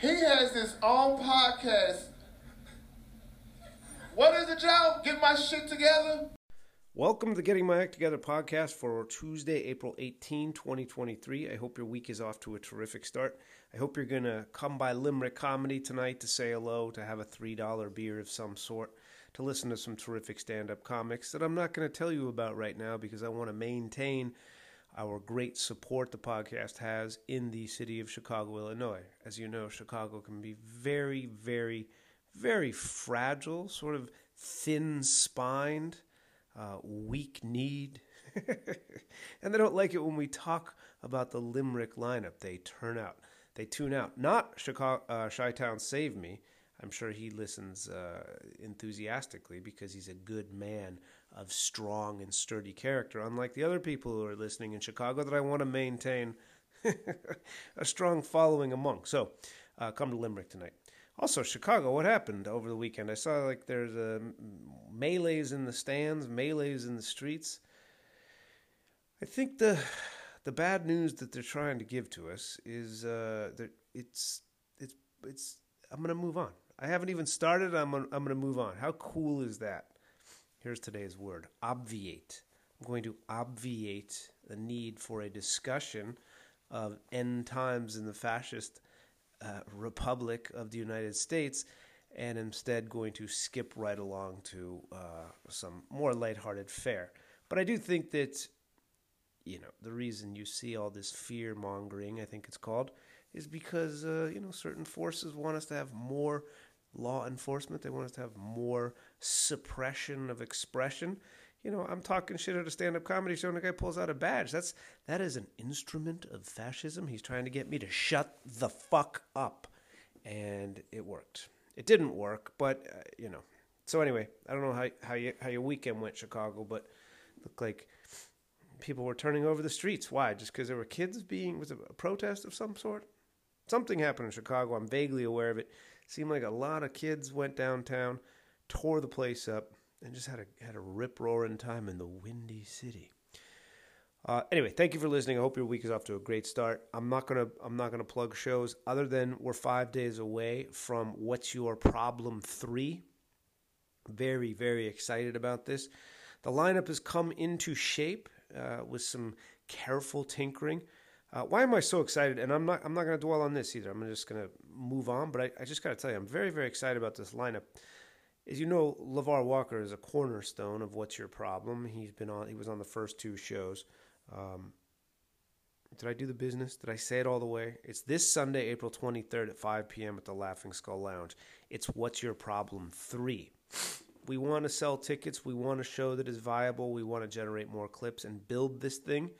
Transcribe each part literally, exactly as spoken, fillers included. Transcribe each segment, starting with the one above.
He has his own podcast. What is it, y'all? Get my shit together. Welcome to Getting My Act Together podcast for Tuesday, April eighteenth, twenty twenty-three. I hope your week is off to a terrific start. I hope you're going to come by Limerick Comedy tonight to say hello, to have a three dollar beer of some sort, to listen to some terrific stand-up comics that I'm not going to tell you about right now because I want to maintain our great support the podcast has in the city of Chicago, Illinois. As you know, Chicago can be very, very, very fragile, sort of thin-spined, uh, weak-kneed. And they don't like it when we talk about the Limerick lineup. They turn out. They tune out. Not Chicago, uh, Chi-town Save Me. I'm sure he listens uh, enthusiastically because he's a good man of strong and sturdy character, unlike the other people who are listening in Chicago that I want to maintain a strong following among. So uh, come to Limerick tonight. Also, Chicago, what happened over the weekend? I saw like there's uh, melees in the stands, melees in the streets. I think the the bad news that they're trying to give to us is uh, that it's it's it's. I'm going to move on. I haven't even started. I'm gonna, I'm going to move on. How cool is that? Here's today's word, obviate. I'm going to obviate the need for a discussion of end times in the fascist uh, Republic of the United States, and instead going to skip right along to uh, some more lighthearted fare. But I do think that, you know, the reason you see all this fear-mongering, I think it's called, is because, uh, you know, certain forces want us to have more law enforcement. They want us to have more suppression of expression. You know, I'm talking shit at a stand-up comedy show and a guy pulls out a badge. That's, that is an instrument of fascism. He's trying to get me to shut the fuck up. And it worked. It didn't work, but, uh, you know. So anyway, I don't know how, how, you, how your weekend went, Chicago, but it looked like people were turning over the streets. Why? Just because there were kids being, was it a protest of some sort? Something happened in Chicago. I'm vaguely aware of it. Seemed like a lot of kids went downtown, tore the place up, and just had a had a rip-roaring time in the Windy City. Uh, anyway, thank you for listening. I hope your week is off to a great start. I'm not gonna I'm not gonna plug shows other than we're five days away from What's Your Problem three. Very very excited about this. The lineup has come into shape uh, with some careful tinkering. Uh, why am I so excited? And I'm not I'm not going to dwell on this either. I'm just going to move on. But I, I just got to tell you, I'm very, very excited about this lineup. As you know, LeVar Walker is a cornerstone of What's Your Problem. He's been on. He was on the first two shows. Um, did I do the business? Did I say it all the way? It's this Sunday, April twenty-third at five p.m. at the Laughing Skull Lounge. It's What's Your Problem three. We want to sell tickets. We want a show that is viable. We want to generate more clips and build this thing.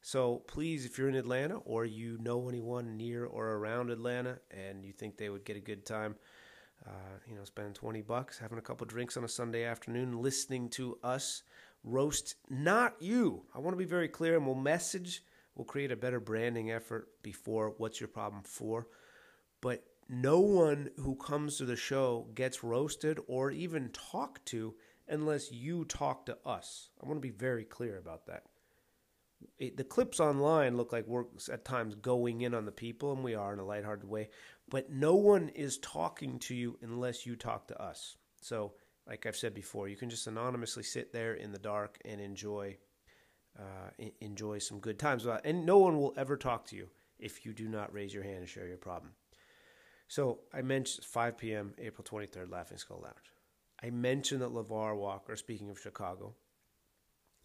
So please, if you're in Atlanta or you know anyone near or around Atlanta and you think they would get a good time, uh, you know, spending twenty bucks, having a couple drinks on a Sunday afternoon, listening to us roast, not you. I want to be very clear, and we'll message, we'll create a better branding effort before What's Your Problem for. But no one who comes to the show gets roasted or even talked to unless you talk to us. I want to be very clear about that. It, the clips online look like we're at times going in on the people, and we are in a lighthearted way, but no one is talking to you unless you talk to us. So, like I've said before, you can just anonymously sit there in the dark and enjoy uh, enjoy some good times. And no one will ever talk to you if you do not raise your hand and share your problem. So, I mentioned five p.m., April twenty-third, Laughing Skull Lounge. I mentioned that LeVar Walker, speaking of Chicago,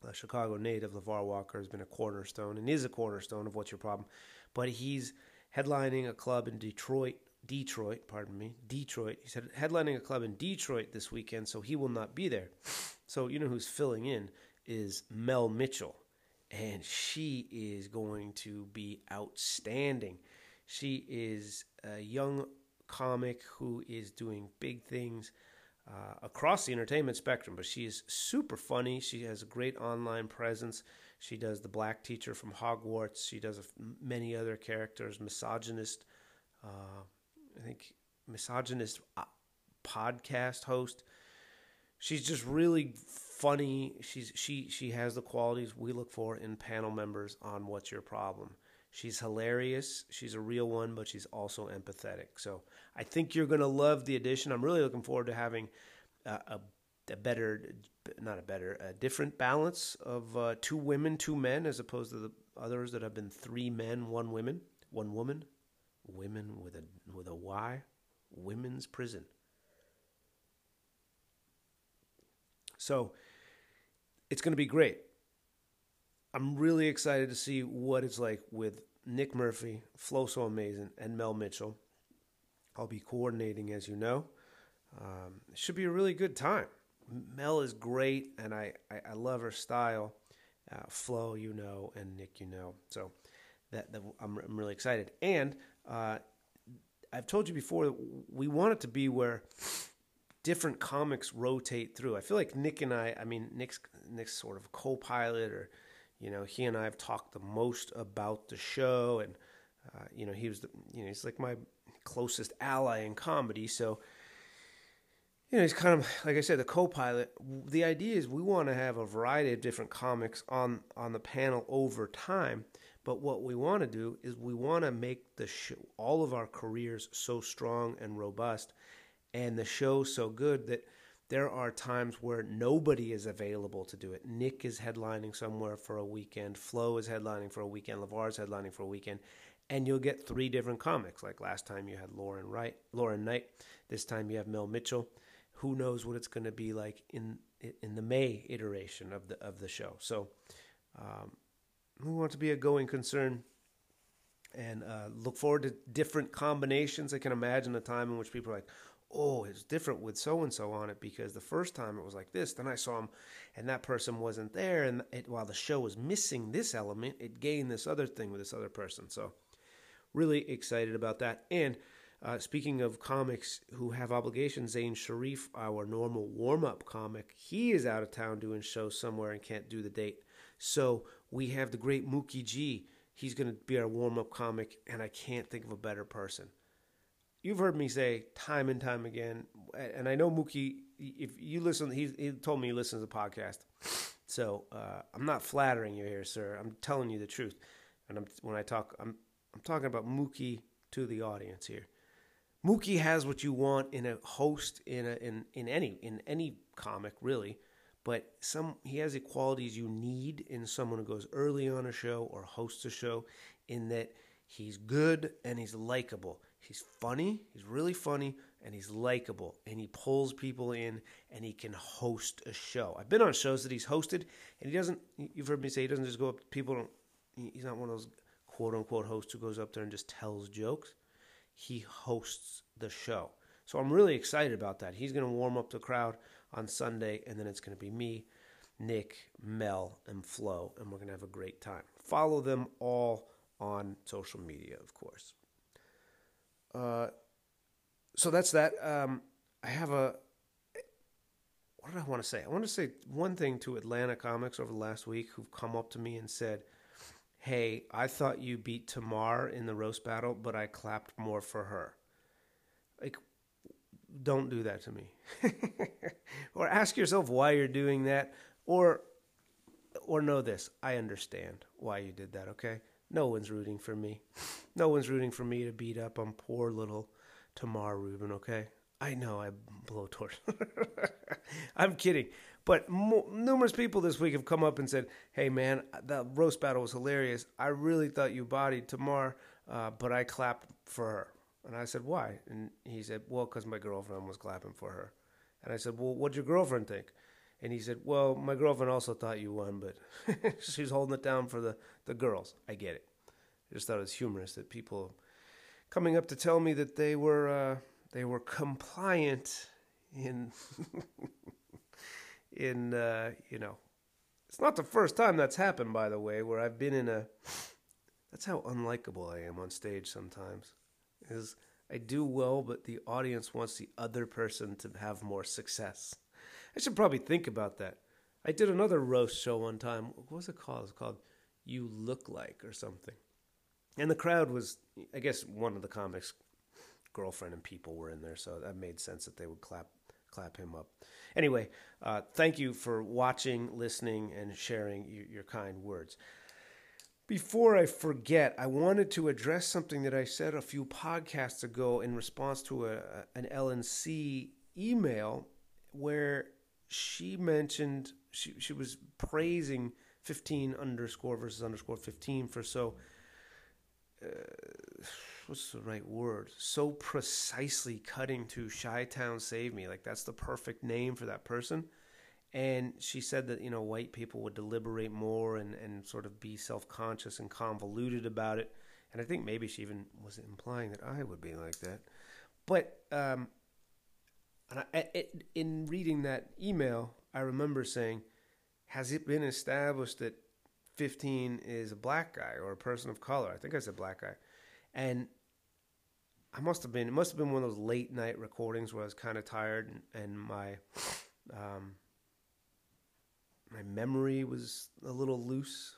a Chicago native, LeVar Walker has been a cornerstone and is a cornerstone of What's Your Problem, but he's headlining a club in Detroit, Detroit, pardon me, Detroit. He's headlining a club in Detroit this weekend, so he will not be there. So you know who's filling in is Mel Mitchell, and she is going to be outstanding. She is a young comic who is doing big things Uh, across the entertainment spectrum, but she is super funny. She has a great online presence. She does the black teacher from Hogwarts. She does a f- many other characters, misogynist, uh, I think misogynist podcast host. She's just really funny. She's she she has the qualities we look for in panel members on What's Your Problem. She's hilarious. She's a real one, but she's also empathetic. So I think you're going to love the edition. I'm really looking forward to having uh, a, a better, not a better, a different balance of uh, two women, two men, as opposed to the others that have been three men, one woman, one woman, women with a with a Y, women's prison. So it's going to be great. I'm really excited to see what it's like with Nick Murphy, Flo So Amazing, and Mel Mitchell. I'll be coordinating, as you know. Um, it should be a really good time. Mel is great, and I, I, I love her style. Uh, Flo, you know, and Nick, you know. So that, that I'm, I'm really excited. And uh, I've told you before, we want it to be where different comics rotate through. I feel like Nick and I, I mean, Nick's, Nick's sort of co-pilot or... You know, he and I have talked the most about the show, and uh, you know, he was, the, you know, he's like my closest ally in comedy. So, you know, he's kind of like I said, the co-pilot. The idea is we want to have a variety of different comics on on the panel over time. But what we want to do is we want to make the show, all of our careers so strong and robust, and the show so good that there are times where nobody is available to do it. Nick is headlining somewhere for a weekend. Flo is headlining for a weekend. LeVar's headlining for a weekend. And you'll get three different comics. Like last time you had Lauren Wright, Lauren Knight. This time you have Mel Mitchell. Who knows what it's going to be like in in the May iteration of the of the show. So um, we want it to be a going concern. And uh, look forward to different combinations. I can imagine a time in which people are like, oh, it's different with so-and-so on it because the first time it was like this. Then I saw him and that person wasn't there. And it, while the show was missing this element, it gained this other thing with this other person. So really excited about that. And uh, speaking of comics who have obligations, Zane Sharif, our normal warm-up comic, he is out of town doing shows somewhere and can't do the date. So we have the great Mookie G. He's going to be our warm-up comic, and I can't think of a better person. You've heard me say time and time again, and I know Mookie, if you listen, he, he told me he listens to the podcast. So uh, I'm not flattering you here, sir. I'm telling you the truth. And I'm, when I talk, I'm, I'm talking about Mookie to the audience here. Mookie has what you want in a host, in a, in, in any in any comic, really. But some he has the qualities you need in someone who goes early on a show or hosts a show in that he's good and he's likable. He's funny, he's really funny, and he's likable. And he pulls people in, and he can host a show. I've been on shows that he's hosted, and he doesn't, you've heard me say, he doesn't just go up, people don't, he's not one of those quote-unquote hosts who goes up there and just tells jokes. He hosts the show. So I'm really excited about that. He's going to warm up the crowd on Sunday, and then it's going to be me, Nick, Mel, and Flo, and we're going to have a great time. Follow them all on social media, of course. Uh, so that's that. Um, I have a, what did I want to say? I want to say one thing to Atlanta comics over the last week who've come up to me and said, hey, I thought you beat Tamar in the roast battle, but I clapped more for her. Like, don't do that to me. Or ask yourself why you're doing that. Or, or know this, I understand why you did that, okay? No one's rooting for me. No one's rooting for me to beat up on poor little Tamar Rubin, okay? I know I blow torch. I'm kidding. But mo- numerous people this week have come up and said, hey, man, the roast battle was hilarious. I really thought you bodied Tamar, uh, but I clapped for her. And I said, why? And he said, well, because my girlfriend was clapping for her. And I said, well, what'd your girlfriend think? And he said, well, my girlfriend also thought you won, but she's holding it down for the, the girls. I get it. I just thought it was humorous that people coming up to tell me that they were uh, they were compliant in, in uh, you know. It's not the first time that's happened, by the way, where I've been in a, that's how unlikable I am on stage sometimes, is I do well, but the audience wants the other person to have more success. I should probably think about that. I did another roast show one time. What was it called? It was called You Look Like or something. And the crowd was, I guess one of the comics' girlfriend and people were in there, so that made sense that they would clap clap him up. Anyway, uh, thank you for watching, listening, and sharing your, your kind words. Before I forget, I wanted to address something that I said a few podcasts ago in response to a, an Ellen C email where she mentioned she, she was praising fifteen underscore versus underscore fifteen for so, uh, what's the right word? So precisely cutting to Chi-town Save Me. Like, that's the perfect name for that person. And she said that, you know, white people would deliberate more and, and sort of be self-conscious and convoluted about it. And I think maybe she even was implying that I would be like that. But um, and I, it, in reading that email, I remember saying, has it been established that fifteen is a black guy or a person of color? I think I said black guy. And I must have been, it must have been one of those late night recordings where I was kind of tired and, and my... Um, My memory was a little loose.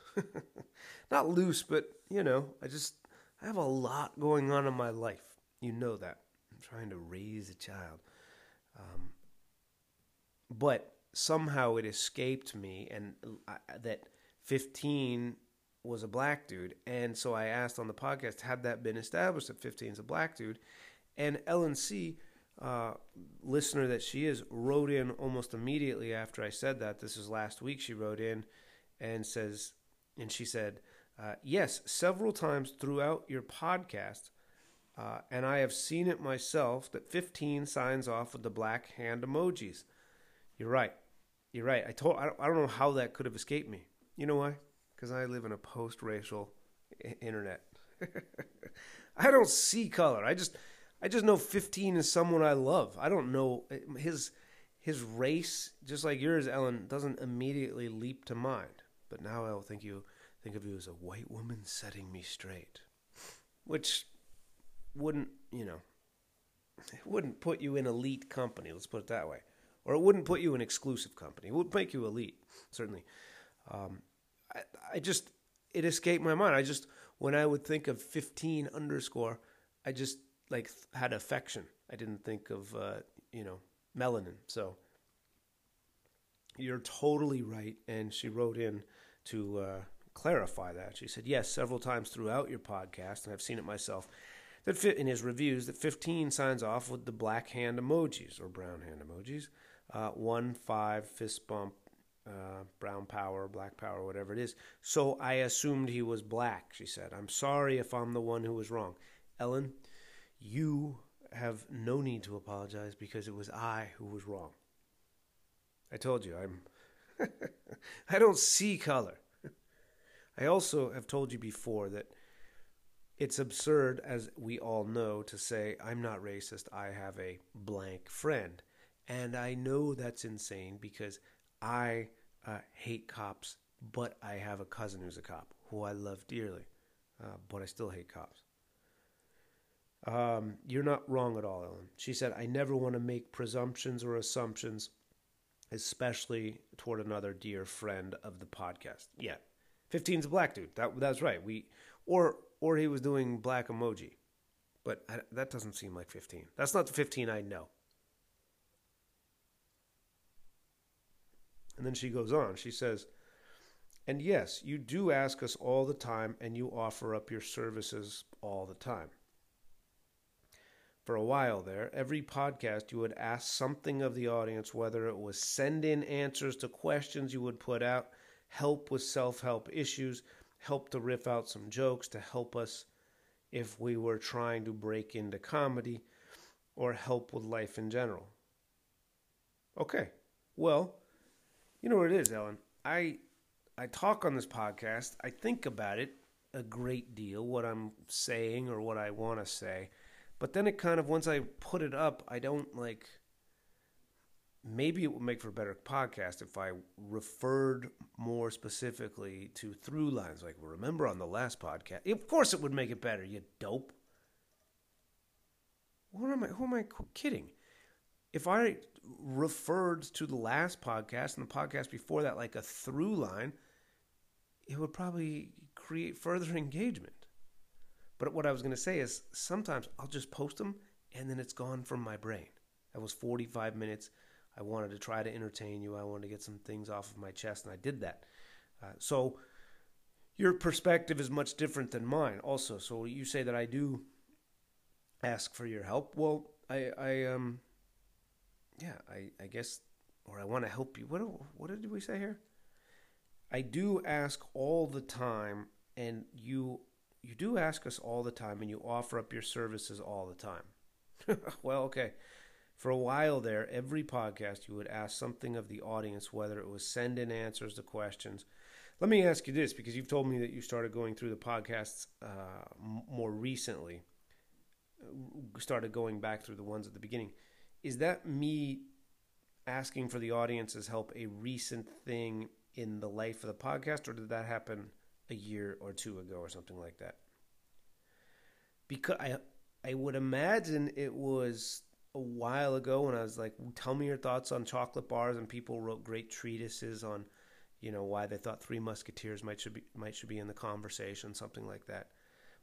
Not loose, but, you know, I just, I have a lot going on in my life. You know that. I'm trying to raise a child. Um, but somehow it escaped me and I, that fifteen was a black dude. And so I asked on the podcast, had that been established that fifteen is a black dude? And Ellen C., Uh, listener that she is, wrote in almost immediately after I said that. This is last week. She wrote in and says, and she said, uh, yes, several times throughout your podcast, uh, and I have seen it myself, that fifteen signs off with the black hand emojis. You're right. You're right. I told. I don't, I don't know how that could have escaped me. You know why? Because I live in a post-racial i- internet. I don't see color. I just... I just know fifteen is someone I love. I don't know his his race, just like yours, Ellen, doesn't immediately leap to mind. But now I will think you think of you as a white woman setting me straight, which wouldn't, you know, it wouldn't put you in elite company. Let's put it that way, or it wouldn't put you in exclusive company. It would make you elite, certainly. Um, I, I just it escaped my mind. I just when I would think of fifteen underscore, I just like had affection. I didn't think of, uh, you know, melanin. So you're totally right. And she wrote in to uh, clarify that. She said, yes, several times throughout your podcast, and I've seen it myself, that fit in his reviews, that fifteen signs off with the black hand emojis or brown hand emojis, uh, one, five, fist bump, uh, brown power, black power, whatever it is. So I assumed he was black, she said. I'm sorry if I'm the one who was wrong. Ellen, you have no need to apologize because it was I who was wrong. I told you, I'm... I don't see color. I also have told you before that it's absurd, as we all know, to say, I'm not racist, I have a blank friend. And I know that's insane because I uh, hate cops, but I have a cousin who's a cop, who I love dearly, uh, but I still hate cops. Um, you're not wrong at all, Ellen. She said, I never want to make presumptions or assumptions, especially toward another dear friend of the podcast. Yeah. fifteen's a black dude. That, that's right. We, or, or he was doing black emoji, but I, that doesn't seem like fifteen. That's not the fifteen I know. And then she goes on, she says, and yes, you do ask us all the time and you offer up your services all the time. For a while there, every podcast you would ask something of the audience, whether it was send in answers to questions you would put out, help with self-help issues, help to riff out some jokes to help us if we were trying to break into comedy, or help with life in general. Okay, well, you know what it is, Ellen. I I talk on this podcast. I think about it a great deal, what I'm saying or what I want to say. But then it kind of, once I put it up, I don't like, maybe it would make for a better podcast if I referred more specifically to through lines. Like, remember on the last podcast, of course it would make it better, you dope. What am I, who am I kidding? If I referred to the last podcast and the podcast before that like a through line, it would probably create further engagement. But what I was going to say is sometimes I'll just post them and then it's gone from my brain. That was forty-five minutes. I wanted to try to entertain you. I wanted to get some things off of my chest and I did that. Uh, so your perspective is much different than mine also. So you say that I do ask for your help. Well, I, I um, yeah, I, I guess, or I want to help you. What, what did we say here? I do ask all the time, and you, you do ask us all the time, and you offer up your services all the time. Well, okay. For a while there, every podcast, you would ask something of the audience, whether it was send in answers to questions. Let me ask you this, because you've told me that you started going through the podcasts uh, more recently, started going back through the ones at the beginning. Is that me asking for the audience's help a recent thing in the life of the podcast, or did that happen a year or two ago or something like that? Because I, I would imagine it was a while ago when I was like, tell me your thoughts on chocolate bars, and people wrote great treatises on, you know, why they thought Three Musketeers might should be might should be in the conversation, something like that.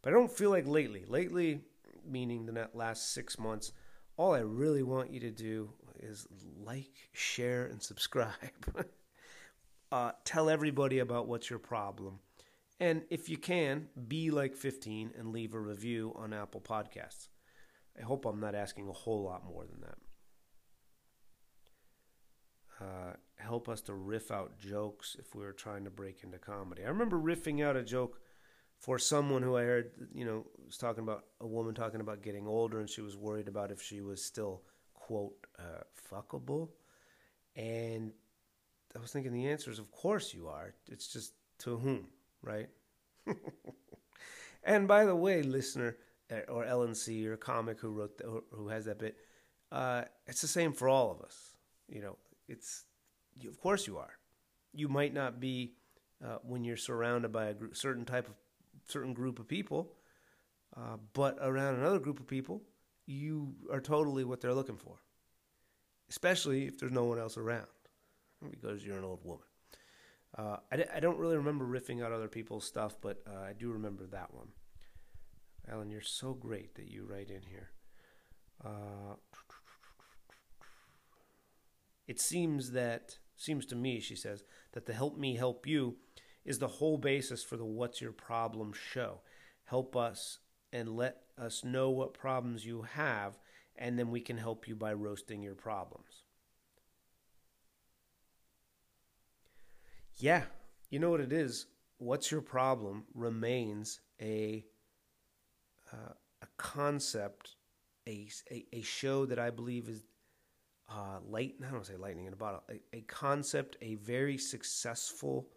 But I don't feel like lately, lately meaning the last six months, all I really want you to do is like, share, and subscribe. uh, tell everybody about What's Your Problem. And if you can, be like fifteen and leave a review on Apple Podcasts. I hope I'm not asking a whole lot more than that. Uh, help us to riff out jokes if we were trying to break into comedy. I remember riffing out a joke for someone who I heard, you know, was talking about a woman talking about getting older, and she was worried about if she was still, quote, uh, fuckable. And I was thinking the answer is, of course you are. It's just to whom, right? And by the way, listener, or Ellen C, or comic who wrote the, or who has that bit, uh, it's the same for all of us. You know, it's you, of course you are. You might not be uh, when you're surrounded by a gr- certain type of certain group of people, uh, but around another group of people, you are totally what they're looking for. Especially if there's no one else around, because you're an old woman. Uh, I, I don't really remember riffing out other people's stuff, but uh, I do remember that one. Ellen, you're so great that you write in here. Uh, it seems that, seems to me, she says, that the Help Me Help You is the whole basis for the What's Your Problem show. Help us and let us know what problems you have, and then we can help you by roasting your problems. Yeah, you know what it is? What's Your Problem remains a... Uh, a concept, a, a, a show that I believe is uh, light, I don't want to say lightning in a bottle, a, a concept, a very successful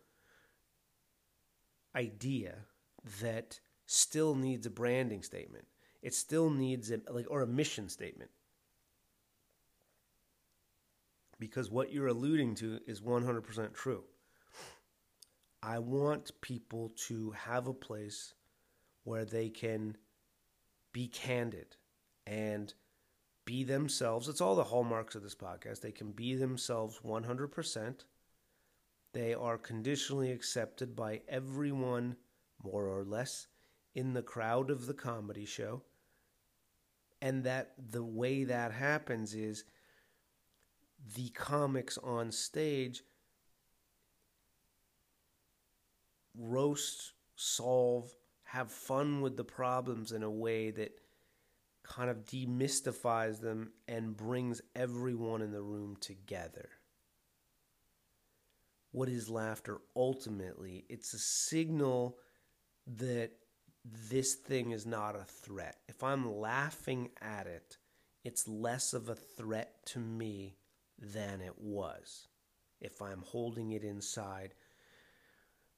idea that still needs a branding statement. It still needs, a, like, or a mission statement. Because what you're alluding to is one hundred percent true. I want people to have a place where they can be candid and be themselves. It's all the hallmarks of this podcast. They can be themselves one hundred percent. They are conditionally accepted by everyone, more or less, in the crowd of the comedy show. And that the way that happens is the comics on stage roast, solve, have fun with the problems in a way that kind of demystifies them and brings everyone in the room together. What is laughter ultimately? It's a signal that this thing is not a threat. If I'm laughing at it, it's less of a threat to me than it was. If I'm holding it inside,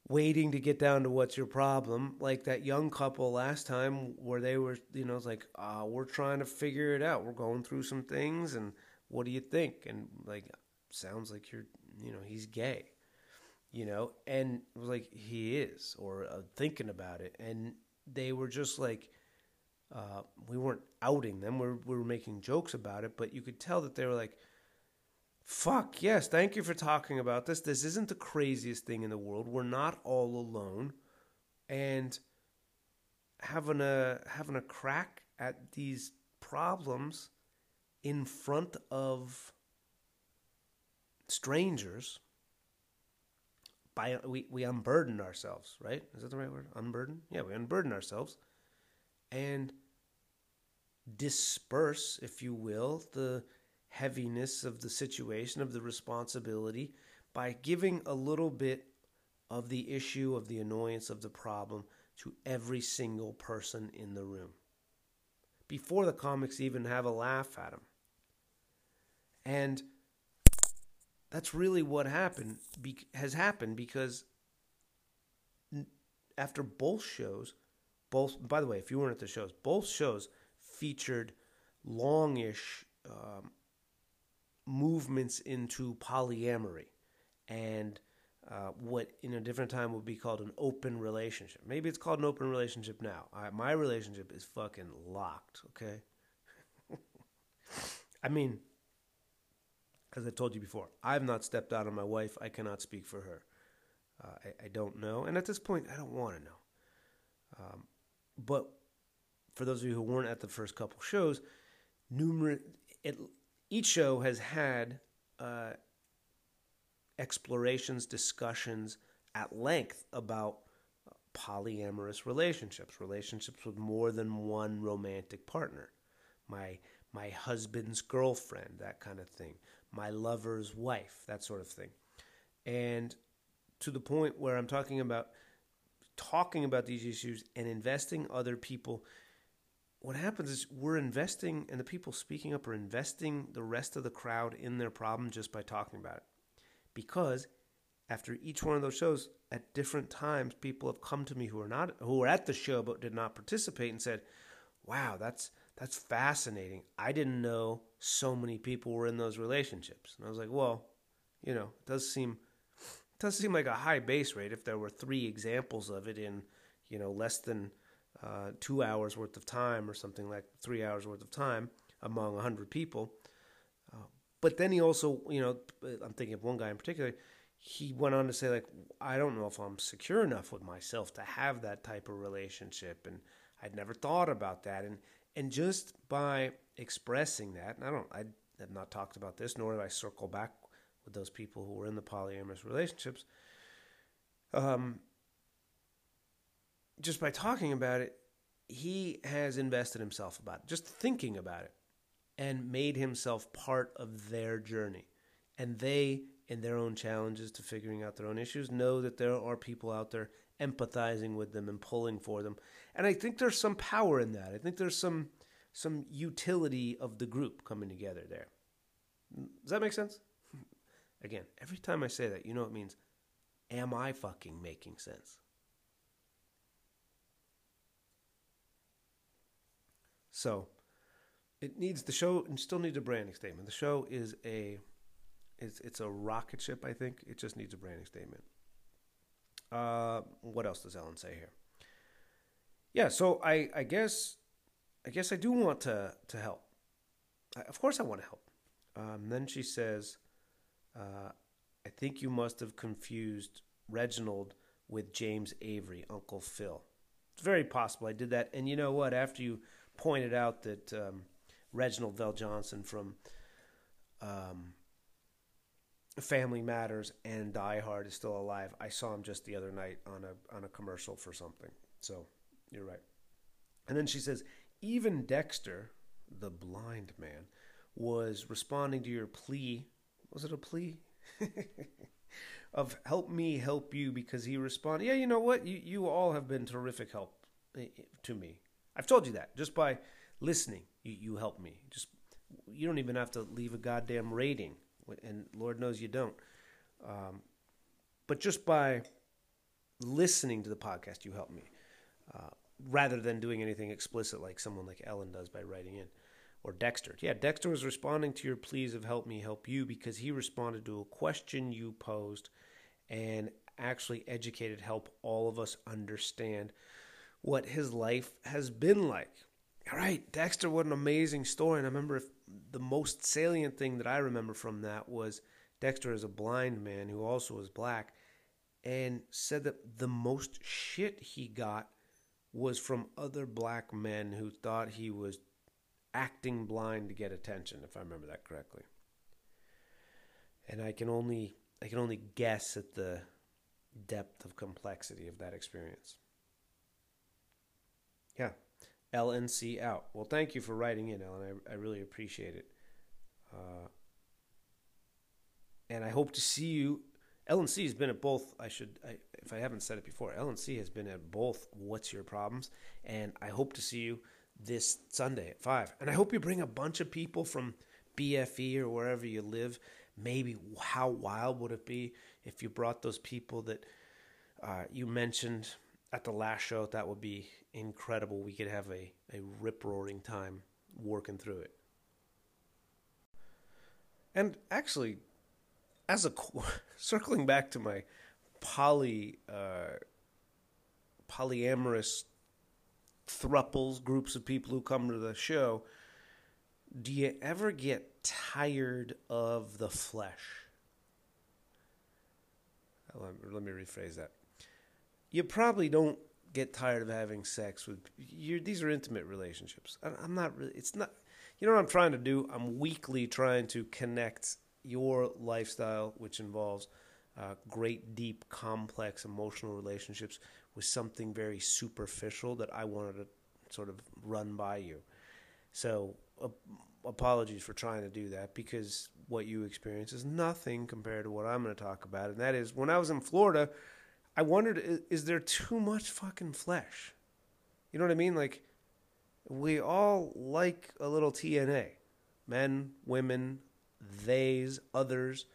waiting to get down to what's your problem, like that young couple last time where they were, you know, it's like, uh, we're trying to figure it out. We're going through some things, and what do you think? And, like, sounds like you're, you know, he's gay, you know? And it was like, he is, or uh, thinking about it. And they were just like, uh, we weren't outing them. We were, we were making jokes about it, but you could tell that they were like, fuck, yes, thank you for talking about this. This isn't the craziest thing in the world. We're not all alone. And having a having a crack at these problems in front of strangers by we, we unburden ourselves, right? Is that the right word? Unburden? Yeah, we unburden ourselves and disperse, if you will, the heaviness of the situation, of the responsibility, by giving a little bit of the issue, of the annoyance, of the problem to every single person in the room before the comics even have a laugh at them. And that's really what happened be- has happened because n- after both shows, both, by the way, if you weren't at the shows, both shows featured longish um, movements into polyamory and uh, what in a different time would be called an open relationship. Maybe it's called an open relationship now. I, my relationship is fucking locked, okay? I mean, as I told you before, I've not stepped out on my wife. I cannot speak for her. Uh, I, I don't know. And at this point, I don't want to know. Um, but for those of you who weren't at the first couple shows, numerous, it, each show has had uh, explorations, discussions at length about polyamorous relationships, relationships with more than one romantic partner. My my husband's girlfriend, that kind of thing. My lover's wife, that sort of thing. And to the point where I'm talking about talking about these issues and investing other people, what happens is we're investing, and the people speaking up are investing the rest of the crowd in their problem just by talking about it. Because after each one of those shows, at different times, people have come to me who are not who were at the show but did not participate and said, wow, that's That's fascinating. I didn't know so many people were in those relationships. And I was like, well, you know, it does seem it does seem like a high base rate if there were three examples of it in, you know, less than uh, two hours worth of time or something like three hours worth of time among one hundred people. Uh, but then he also, you know, I'm thinking of one guy in particular, he went on to say, like, I don't know if I'm secure enough with myself to have that type of relationship. And I'd never thought about that. And And just by expressing that, and I don't, I have not talked about this, nor have I circled back with those people who were in the polyamorous relationships. Um, just by talking about it, he has invested himself about it, just thinking about it, and made himself part of their journey. And they, in their own challenges to figuring out their own issues, know that there are people out there empathizing with them and pulling for them. And I think there's some power in that. I think there's some some utility of the group coming together there. Does that make sense? Again, every time I say that, you know it means, am I fucking making sense? So, it needs the show, and still needs a branding statement. The show is a, it's, it's a rocket ship, I think. It just needs a branding statement. Uh, what else does Ellen say here? Yeah, so I, I guess I guess I do want to, to help. I, of course I want to help. Um, then she says, uh, I think you must have confused Reginald with James Avery, Uncle Phil. It's very possible I did that. And you know what? After you pointed out that um, Reginald VelJohnson from um, Family Matters and Die Hard is still alive, I saw him just the other night on a on a commercial for something. So you're right. And then she says, even Dexter, the blind man, was responding to your plea. Was it a plea? Of help me help you, because he responded, yeah, you know what? You, you all have been terrific help to me. I've told you that. Just by listening, you, you help me. Just you don't even have to leave a goddamn rating. And Lord knows you don't. Um, but just by listening to the podcast, you help me. Uh, rather than doing anything explicit like someone like Ellen does by writing in. Or Dexter. Yeah, Dexter was responding to your pleas of help me help you because he responded to a question you posed and actually educated, help all of us understand what his life has been like. All right, Dexter, what an amazing story. And I remember if the most salient thing that I remember from that was Dexter is a blind man who also was black and said that the most shit he got was from other black men who thought he was acting blind to get attention, if I remember that correctly. And I can only I can only guess at the depth of complexity of that experience. Yeah. Ellen C out. Well, thank you for writing in, Ellen. I, I really appreciate it. Uh, and I hope to see you. Ellen C has been at both. I should, I, if I haven't said it before, Ellen C has been at both What's Your Problems, and I hope to see you this Sunday at five. And I hope you bring a bunch of people from B F E or wherever you live. Maybe how wild would it be if you brought those people that uh, you mentioned at the last show? That would be incredible. We could have a, a rip-roaring time working through it. And actually, as a circling back to my poly uh, polyamorous thruples, groups of people who come to the show, do you ever get tired of the flesh? Let me rephrase that. You probably don't get tired of having sex with you. These are intimate relationships. I'm not really. It's not. You know what I'm trying to do? I'm weekly trying to connect your lifestyle, which involves uh, great, deep, complex emotional relationships, with something very superficial that I wanted to sort of run by you. So uh, apologies for trying to do that, because what you experience is nothing compared to what I'm going to talk about. And that is, when I was in Florida, I wondered, is there too much fucking flesh? You know what I mean? Like, we all like a little T N A. Men, women, theys, others.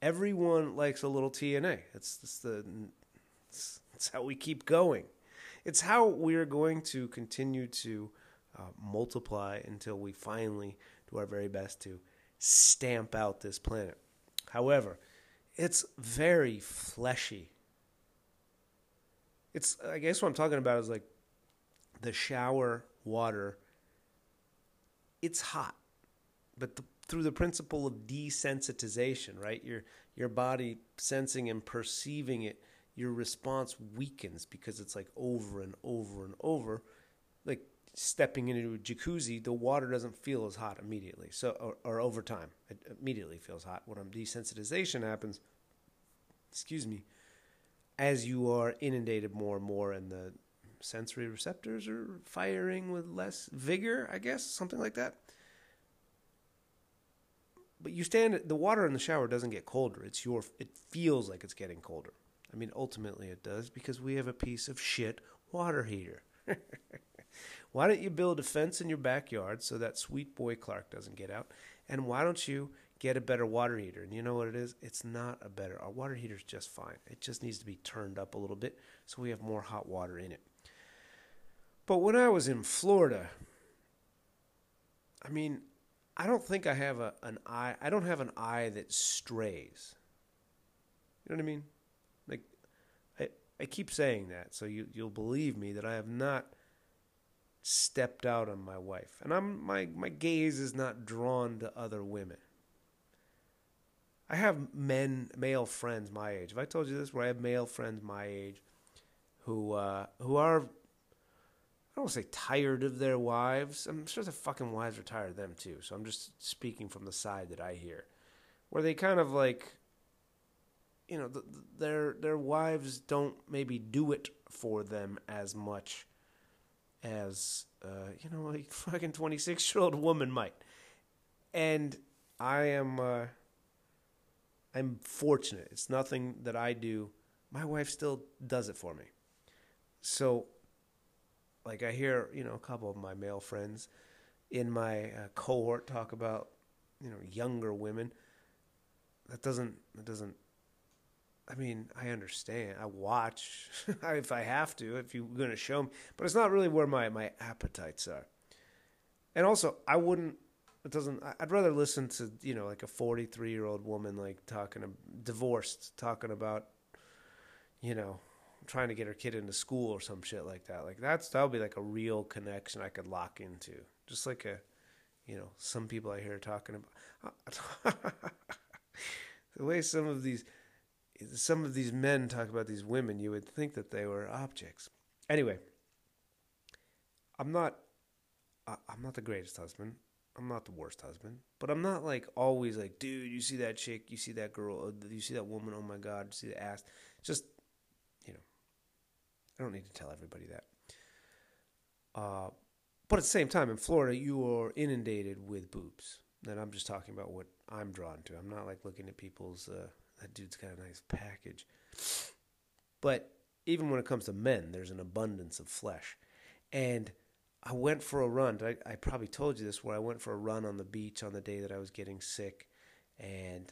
Everyone likes a little T N A. It's, it's, the, it's, it's how we keep going. It's how we're going to continue to uh, multiply until we finally do our very best to stamp out this planet. However, it's very fleshy. It's, I guess what I'm talking about is like the shower water. It's hot, but the, through the principle of desensitization, right? Your, your body sensing and perceiving it, your response weakens because it's like over and over and over. Like stepping into a jacuzzi, the water doesn't feel as hot immediately. So, or, or over time, it immediately feels hot. When desensitization happens, excuse me, as you are inundated more and more and the sensory receptors are firing with less vigor, I guess, something like that. But you stand, the water in the shower doesn't get colder. It's your, it feels like it's getting colder. I mean, ultimately it does, because we have a piece of shit water heater. Why don't you build a fence in your backyard so that sweet boy Clark doesn't get out? And why don't you get a better water heater? And you know what it is? It's not a better. Our water heater is just fine. It just needs to be turned up a little bit so we have more hot water in it. But when I was in Florida, I mean, I don't think I have a, an eye. I don't have an eye that strays. You know what I mean? Like, I, I keep saying that, so you, you'll believe me that I have not stepped out on my wife. And I'm my, my gaze is not drawn to other women. I have men, male friends my age. Have I told you this? Where I have male friends my age who uh, who are, I don't want to say tired of their wives. I'm sure the fucking wives are tired of them too. So I'm just speaking from the side that I hear. Where they kind of like, you know, th- their their wives don't maybe do it for them as much as, uh, you know, a fucking twenty-six-year-old woman might. And I am... Uh, I'm fortunate. It's nothing that I do. My wife still does it for me. So, like, I hear, you know, a couple of my male friends in my uh, cohort talk about, you know, younger women. That doesn't, that doesn't, I mean, I understand. I watch if I have to, if you're going to show me. But it's not really where my, my appetites are. And also, I wouldn't, It doesn't. I'd rather listen to, you know, like a forty-three-year-old woman like talking, divorced, talking about, you know, trying to get her kid into school or some shit like that. Like that's that would be like a real connection I could lock into. Just like a, you know, some people I hear talking about the way some of these, some of these men talk about these women. You would think that they were objects. Anyway, I'm not. I'm not the greatest husband. I'm not the worst husband, but I'm not like always like, dude, you see that chick, you see that girl, you see that woman, oh my God, you see the ass. Just I don't need to tell everybody that. Uh, but at the same time, in Florida, you are inundated with boobs. And I'm just talking about what I'm drawn to. I'm not like looking at people's, uh, that dude's got a nice package. But even when it comes to men, there's an abundance of flesh. And I went for a run. I, I probably told you this, where I went for a run on the beach on the day that I was getting sick. And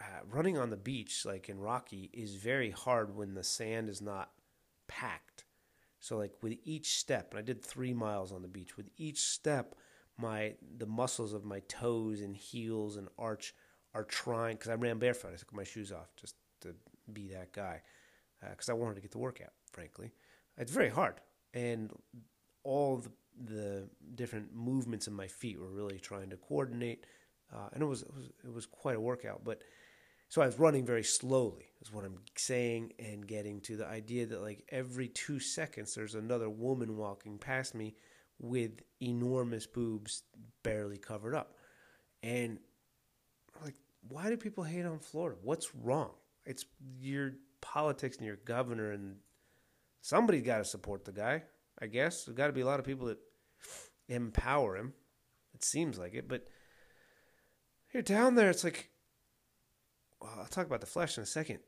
uh, running on the beach, like in Rocky, is very hard when the sand is not packed. So like with each step, and I did three miles on the beach, with each step, my the muscles of my toes and heels and arch are trying, because I ran barefoot. I took my shoes off just to be that guy, because uh, I wanted to get the workout, frankly. It's very hard. And all the, the different movements in my feet were really trying to coordinate. Uh, and it was, it was it was quite a workout. But so I was running very slowly is what I'm saying, and getting to the idea that like every two seconds there's another woman walking past me with enormous boobs barely covered up. And like, why do people hate on Florida? What's wrong? It's your politics and your governor, and somebody's got to support the guy, I guess. There's got to be a lot of people that empower him. It seems like it, but here down there, it's like, well, I'll talk about the flesh in a second.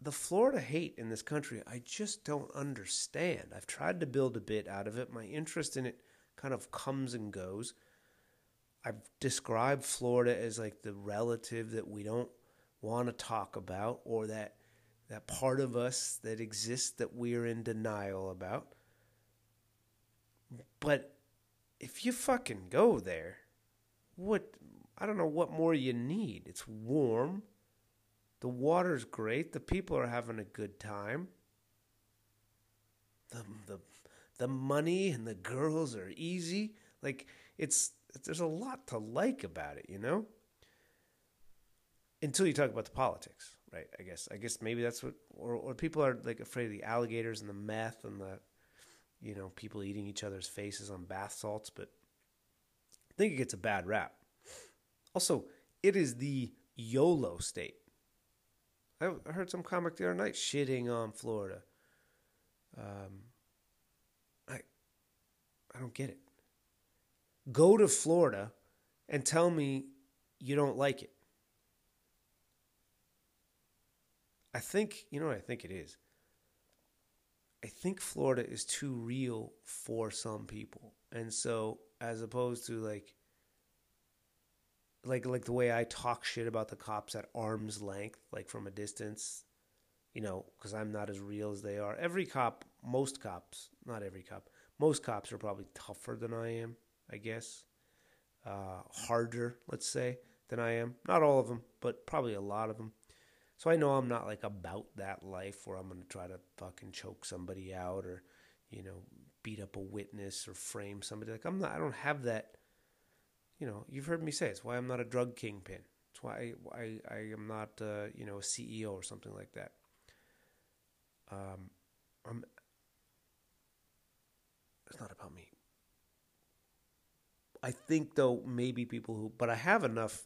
The Florida hate in this country, I just don't understand. I've tried to build a bit out of it. My interest in it kind of comes and goes. I've described Florida as like the relative that we don't want to talk about, or that that part of us that exists that we're in denial about. But if you fucking go there, what, I don't know what more you need. It's warm. The water's great. The people are having a good time. The the the money and the girls are easy. Like, it's, there's a lot to like about it, you know? Until you talk about the politics, right? I guess I guess maybe that's what, or, or people are like afraid of the alligators and the meth and the, you know, people eating each other's faces on bath salts, but I think it gets a bad rap. Also, it is the YOLO state. I heard some comic the other night shitting on Florida. Um, I I don't get it. Go to Florida and tell me you don't like it. I think, you know what I think it is? I think Florida is too real for some people. And so as opposed to like, Like like the way I talk shit about the cops at arm's length, like from a distance, you know, because I'm not as real as they are. Every cop, most cops, not every cop, most cops are probably tougher than I am, I guess. Uh, harder, let's say, than I am. Not all of them, but probably a lot of them. So I know I'm not like about that life where I'm going to try to fucking choke somebody out or, you know, beat up a witness or frame somebody. Like I'm not, I don't have that. You know, you've heard me say it's why I'm not a drug kingpin. It's why I, I, I am not, uh, you know, a C E O or something like that. Um, I'm. It's not about me. I think though maybe people who, but I have enough,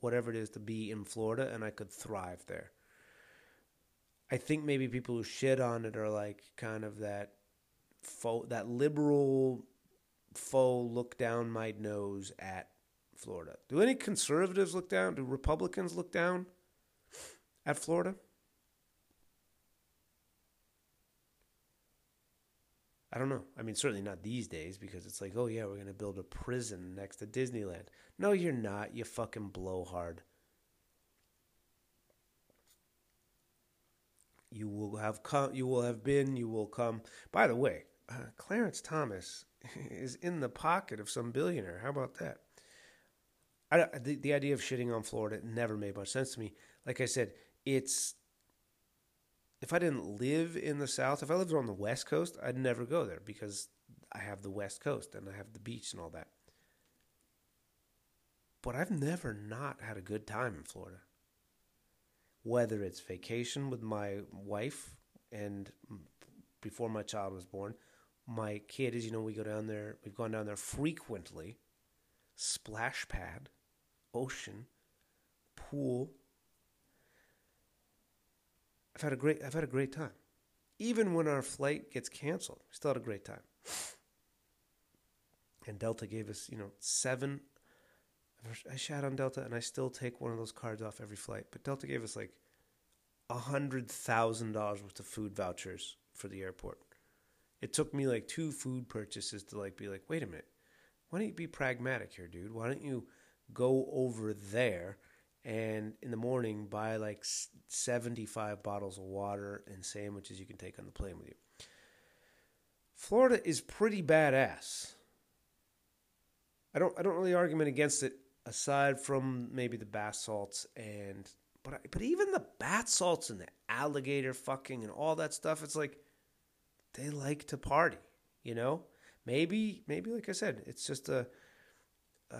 whatever it is, to be in Florida and I could thrive there. I think maybe people who shit on it are like kind of that, fo- that liberal. Faux look down my nose at Florida. Do any conservatives look down? Do Republicans look down at Florida? I don't know. I mean, certainly not these days, because it's like, oh yeah, we're going to build a prison next to Disneyland. No, you're not. You fucking blowhard. You will have come. You will have been. You will come. By the way, uh, Clarence Thomas is in the pocket of some billionaire. How about that? I, the, the idea of shitting on Florida never made much sense to me. Like I said, it's, if I didn't live in the South, if I lived on the West Coast, I'd never go there because I have the West Coast and I have the beach and all that. But I've never not had a good time in Florida. Whether it's vacation with my wife and before my child was born, my kid is, you know, we go down there, we've gone down there frequently, splash pad, ocean, pool. I've had a great, I've had a great time. Even when our flight gets canceled, we still had a great time. And Delta gave us, you know, seven. I shat on Delta, and I still take one of those cards off every flight. But Delta gave us like one hundred thousand dollars worth of food vouchers for the airport. It took me like two food purchases to like be like, wait a minute. Why don't you be pragmatic here, dude? Why don't you go over there and in the morning buy like seventy-five bottles of water and sandwiches you can take on the plane with you? Florida is pretty badass. I don't I don't really argument against it aside from maybe the bath salts and but I, but even the bath salts and the alligator fucking and all that stuff, it's like they like to party, you know? Maybe maybe like I said, it's just a uh,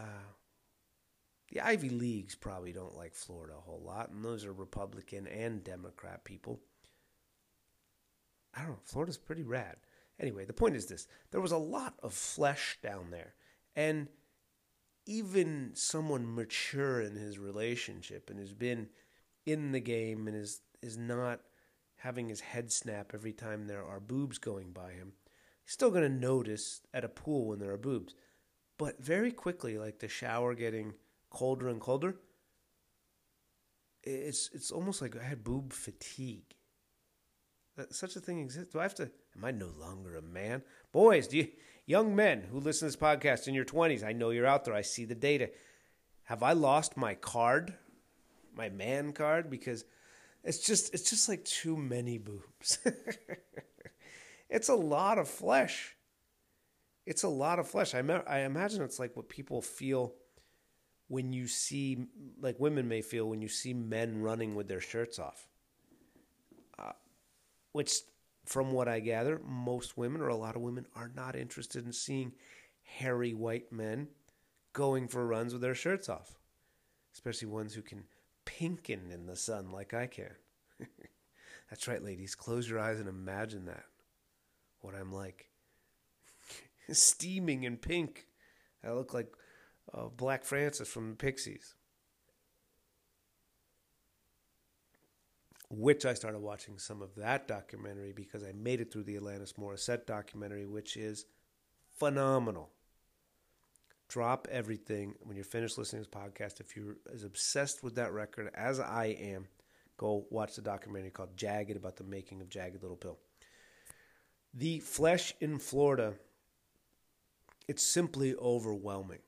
the Ivy Leagues probably don't like Florida a whole lot, and those are Republican and Democrat people. I don't know, Florida's pretty rad. Anyway, the point is this. There was a lot of flesh down there. And even someone mature in his relationship and who's been in the game and is, is not having his head snap every time there are boobs going by him, he's still going to notice at a pool when there are boobs. But very quickly, like the shower getting colder and colder, it's it's almost like I had boob fatigue. That, such a thing exists. Do I have to? Am I no longer a man? Boys, do you... Young men who listen to this podcast in your twenties, I know you're out there. I see the data. Have I lost my card, my man card? Because it's just it's just like too many boobs. It's a lot of flesh. It's a lot of flesh. I I imagine it's like what people feel when you see, like women may feel when you see men running with their shirts off, uh, which... From what I gather, most women or a lot of women are not interested in seeing hairy white men going for runs with their shirts off, especially ones who can pinken in the sun like I can. That's right, ladies. Close your eyes and imagine that. What I'm like. Steaming in pink. I look like uh, Black Francis from the Pixies. Which I started watching some of that documentary because I made it through the Alanis Morissette documentary, which is phenomenal. Drop everything. When you're finished listening to this podcast, if you're as obsessed with that record as I am, go watch the documentary called Jagged, about the making of Jagged Little Pill. The flesh in Florida, it's simply overwhelming.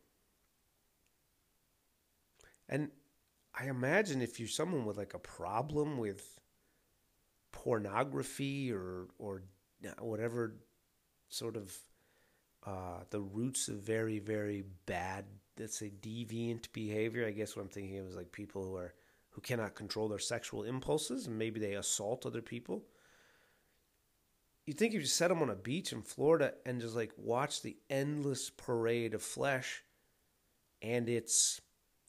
And I imagine if you're someone with like a problem with pornography or or whatever sort of uh, the roots of very, very bad, let's say deviant behavior, I guess what I'm thinking of is like people who are who cannot control their sexual impulses and maybe they assault other people. You'd think if you set them on a beach in Florida and just like watch the endless parade of flesh and it's...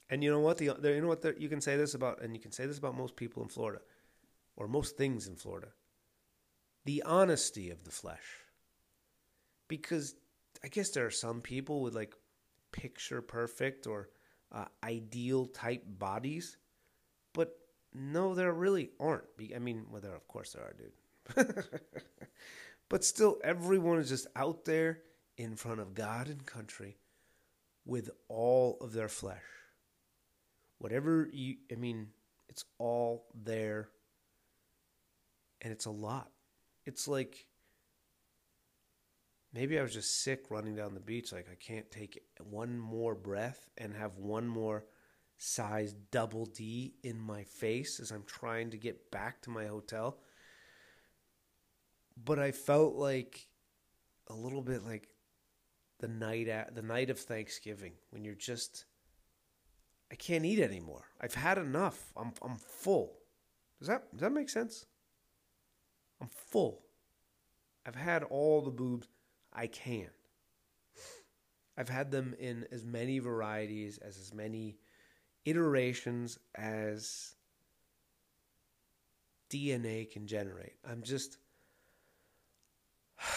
And you know what? The, you know what? The, you can say this about, and you can say this about most people in Florida, or most things in Florida. The honesty of the flesh, because I guess there are some people with like picture perfect or uh, ideal type bodies, but no, there really aren't. I mean, well, there of course there are, dude. But still, everyone is just out there in front of God and country with all of their flesh. Whatever you, I mean, it's all there, and it's a lot. It's like, maybe I was just sick running down the beach, like I can't take one more breath and have one more size double D in my face as I'm trying to get back to my hotel. But I felt like a little bit like the night at, the night of Thanksgiving when you're just... I can't eat anymore. I've had enough. I'm I'm full. Does that does that make sense? I'm full. I've had all the boobs I can. I've had them in as many varieties, as as many iterations as D N A can generate. I'm just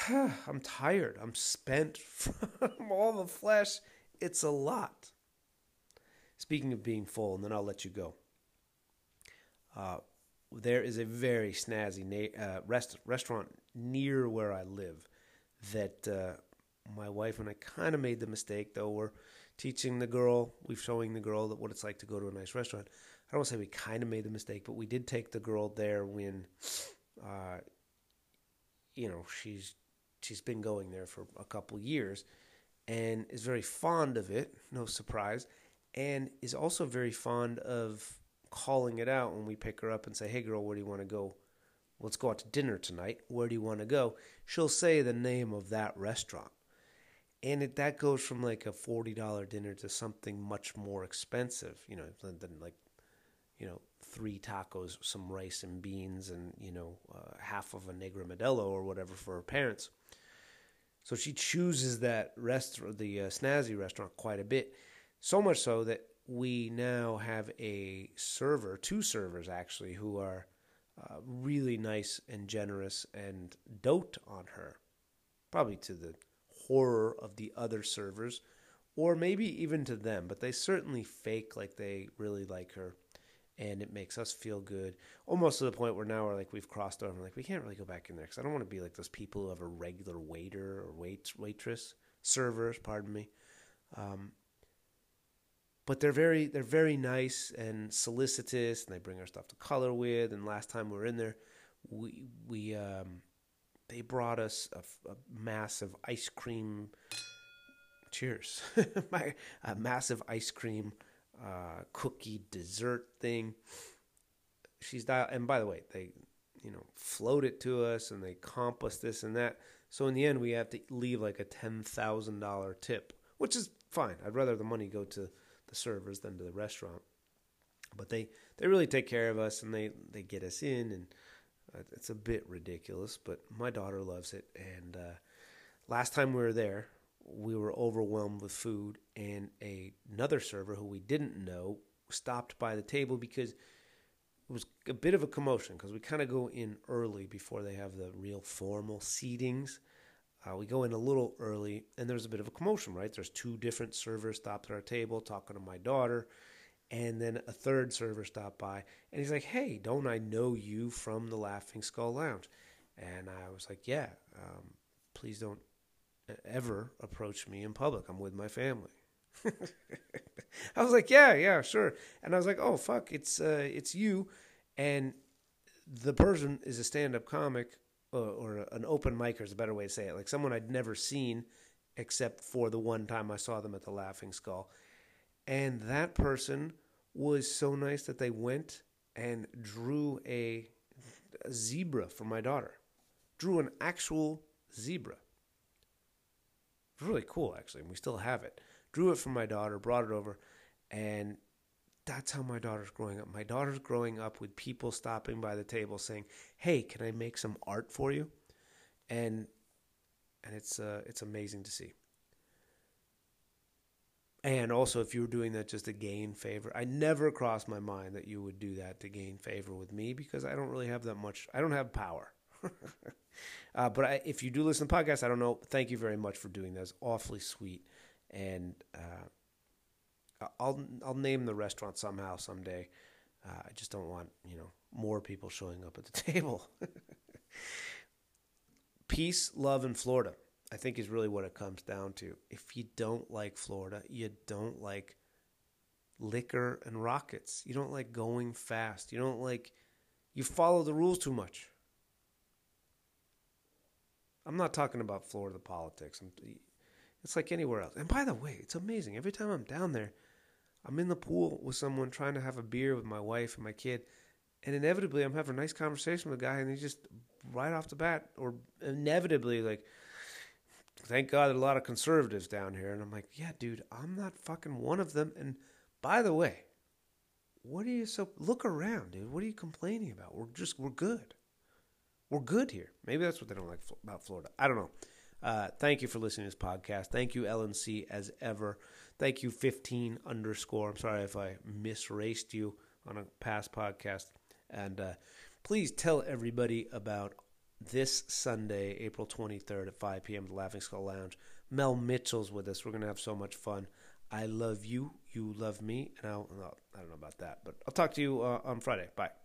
I'm tired. I'm spent from all the flesh. It's a lot. Speaking of being full, and then I'll let you go. Uh, there is a very snazzy na- uh, rest- restaurant near where I live that uh, my wife and I kind of made the mistake, though we're teaching the girl, we're showing the girl that what it's like to go to a nice restaurant. I don't want to say we kind of made the mistake, but we did take the girl there when, uh, you know, she's she's been going there for a couple years and is very fond of it, no surprise, and is also very fond of calling it out when we pick her up and say, hey, girl, where do you want to go? Let's go out to dinner tonight. Where do you want to go? She'll say the name of that restaurant. And it, that goes from like a forty dollars dinner to something much more expensive, you know, than, than like, you know, three tacos, some rice and beans and, you know, uh, half of a Negra Modelo or whatever for her parents. So she chooses that restaurant, the uh, snazzy restaurant, quite a bit. So much so that we now have a server, two servers actually, who are uh, really nice and generous and dote on her, probably to the horror of the other servers, or maybe even to them, but they certainly fake like they really like her, and it makes us feel good, almost to the point where now we're like, we've crossed over, like, we can't really go back in there, because I don't want to be like those people who have a regular waiter or wait waitress, servers, pardon me, um, but they're very they're very nice and solicitous, and they bring our stuff to color with. And last time we were in there, we we um, they brought us a, a massive ice cream. Cheers! My a massive ice cream uh, cookie dessert thing. She's dialed, and by the way, they you know float it to us, and they comp us this and that. So in the end, we have to leave like a ten thousand dollar tip, which is fine. I'd rather the money go to the servers than to the restaurant, but they they really take care of us, and they they get us in, and uh, it's a bit ridiculous, but my daughter loves it. And uh last time we were there, we were overwhelmed with food, and a, another server who we didn't know stopped by the table because it was a bit of a commotion, because we kind of go in early before they have the real formal seatings. Uh, we go in a little early, and there's a bit of a commotion, right? There's two different servers stopped at our table talking to my daughter, and then a third server stopped by, and he's like, hey, don't I know you from the Laughing Skull Lounge? And I was like, yeah, um, please don't ever approach me in public. I'm with my family. I was like, yeah, yeah, sure. And I was like, oh, fuck, it's uh, it's you. And the person is a stand-up comic, or an open micer is a better way to say it, like someone I'd never seen except for the one time I saw them at the Laughing Skull. And that person was so nice that they went and drew a, a zebra for my daughter. Drew an actual zebra. It was really cool, actually, and we still have it. Drew it for my daughter, brought it over, and that's how my daughter's growing up. My daughter's growing up with people stopping by the table saying, hey, can I make some art for you? And and it's uh, it's amazing to see. And also, if you were doing that just to gain favor, I never crossed my mind that you would do that to gain favor with me, because I don't really have that much. I don't have power. uh, but I, if you do listen to podcasts, I don't know. Thank you very much for doing that. It's awfully sweet. And uh I'll I'll name the restaurant somehow someday. Uh, I just don't want, you know, more people showing up at the table. Peace, love, and Florida, I think, is really what it comes down to. If you don't like Florida, you don't like liquor and rockets. You don't like going fast. You don't like, you follow the rules too much. I'm not talking about Florida politics. I'm, it's like anywhere else. And by the way, it's amazing. Every time I'm down there, I'm in the pool with someone trying to have a beer with my wife and my kid, and inevitably I'm having a nice conversation with a guy, and he's just right off the bat, or inevitably, like, thank God there are a lot of conservatives down here. And I'm like, yeah, dude, I'm not fucking one of them. And by the way, what are you so, look around, dude. What are you complaining about? We're just, we're good. We're good here. Maybe that's what they don't like about Florida. I don't know. Uh, thank you for listening to this podcast. Thank you, Ellen C, as ever. Thank you, fifteen underscore. I'm sorry if I misraced you on a past podcast. And uh, please tell everybody about this Sunday, April twenty-third at five p.m. at the Laughing Skull Lounge. Mel Mitchell's with us. We're going to have so much fun. I love you. You love me. And I'll, I don't know about that. But I'll talk to you uh, on Friday. Bye.